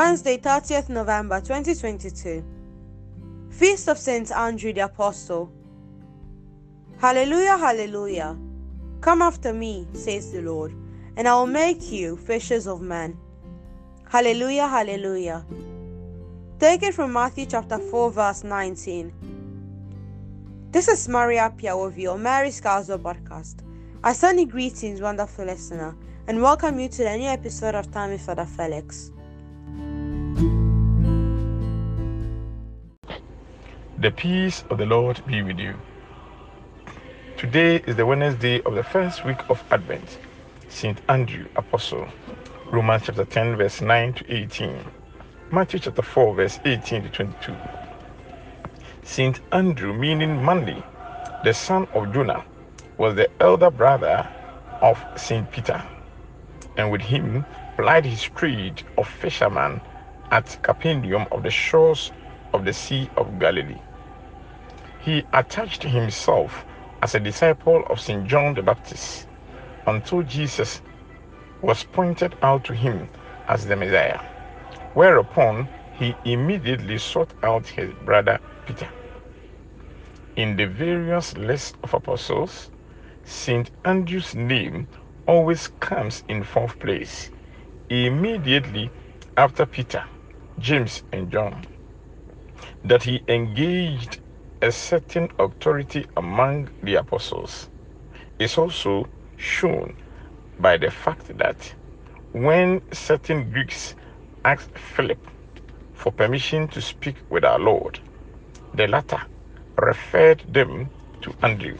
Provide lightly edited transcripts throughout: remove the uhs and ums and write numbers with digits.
Wednesday, 30th November 2022. Feast of Saint Andrew the Apostle. Hallelujah, hallelujah. Come after me, says the Lord, and I will make you fishers of men. Hallelujah, hallelujah. Take it from Matthew chapter 4, verse 19. This is Maria Pia with your Mary's Castle Podcast. I send you greetings, wonderful listener, and welcome you to the new episode of Time with Father Felix. The peace of the Lord be with you. Today is the Wednesday of the first week of Advent. Saint Andrew, Apostle. Romans chapter 10, verse 9 to 18. Matthew chapter 4, verse 18 to 22. Saint Andrew, meaning Monday, the son of Jonah, was the elder brother of Saint Peter, and with him plied his trade of fisherman at Capernaum of the shores of the Sea of Galilee. He attached himself as a disciple of Saint John the Baptist until Jesus was pointed out to him as the Messiah, whereupon he immediately sought out his brother Peter. In the various lists of apostles, Saint Andrew's name always comes in fourth place, immediately after Peter, James, and John. That he engaged a certain authority among the apostles is also shown by the fact that when certain Greeks asked Philip for permission to speak with our Lord, the latter referred them to Andrew.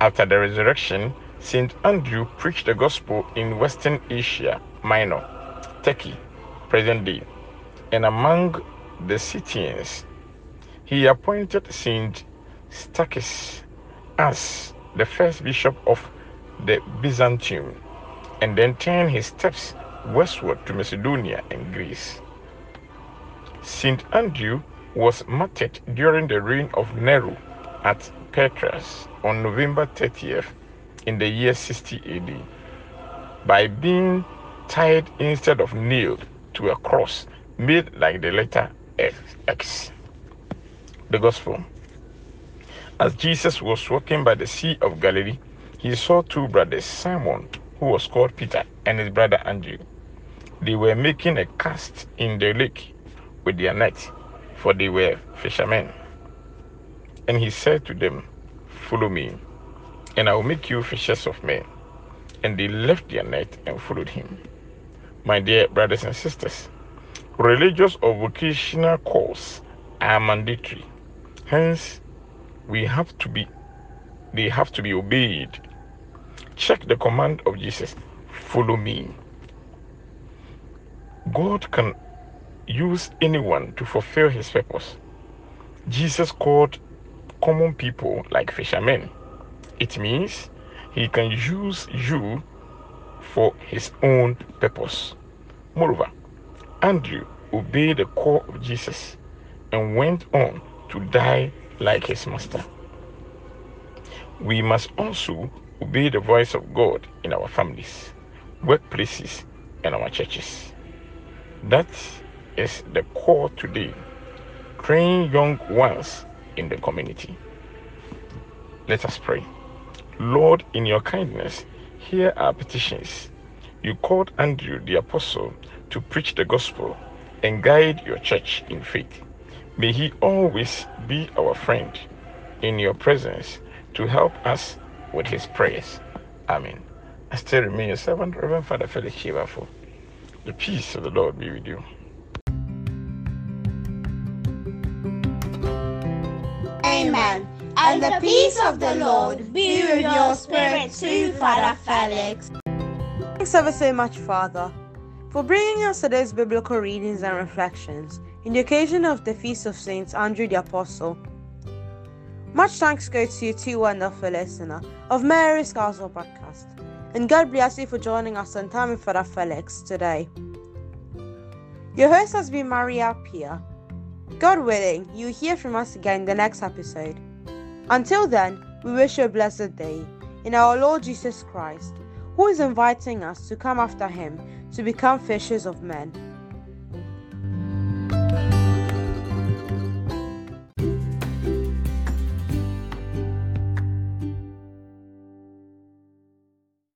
After the resurrection, St. Andrew preached the gospel in Western Asia Minor, Turkey, present day, and among the Scythians. He appointed St. Stachis as the first bishop of the Byzantium, and then turned his steps westward to Macedonia and Greece. St. Andrew was martyred during the reign of Nero at Patras on November 30th in the year 60 AD by being tied instead of nailed to a cross made like the letter X. The Gospel. As Jesus was walking by the Sea of Galilee, he saw two brothers, Simon, who was called Peter, and his brother Andrew. They were making a cast in the lake with their net, for they were fishermen. And he said to them, "Follow me, and I will make you fishers of men." And they left their net and followed him. My dear brothers and sisters, religious or vocational calls are mandatory. Hence, they have to be obeyed. Check the command of Jesus, "Follow me." God can use anyone to fulfill his purpose. Jesus called common people like fishermen. It means he can use you for his own purpose. Moreover, Andrew obeyed the call of Jesus and went on to die like his master. We must also obey the voice of God in our families, workplaces, and our churches. That is the call today. Train young ones in the community. Let us pray. Lord, in your kindness, hear our petitions. You called Andrew the Apostle to preach the gospel and guide your church in faith. May he always be our friend in your presence to help us with his prayers. Amen. I still remain your servant, Reverend Father Felix Shebafo. The peace of the Lord be with you. Amen. And the peace of the Lord be with your spirit too, Father Felix. Thanks ever so much, Father, for bringing us today's biblical readings and reflections in the occasion of the Feast of Saint Andrew the Apostle. Much thanks go to you too, wonderful listener of Mary's Castle Podcast, and God bless you for joining us on Time with Father Felix today. Your host has been Maria Pia. God willing, you'll hear from us again in the next episode. Until then, we wish you a blessed day in our Lord Jesus Christ, who is inviting us to come after him to become fishers of men.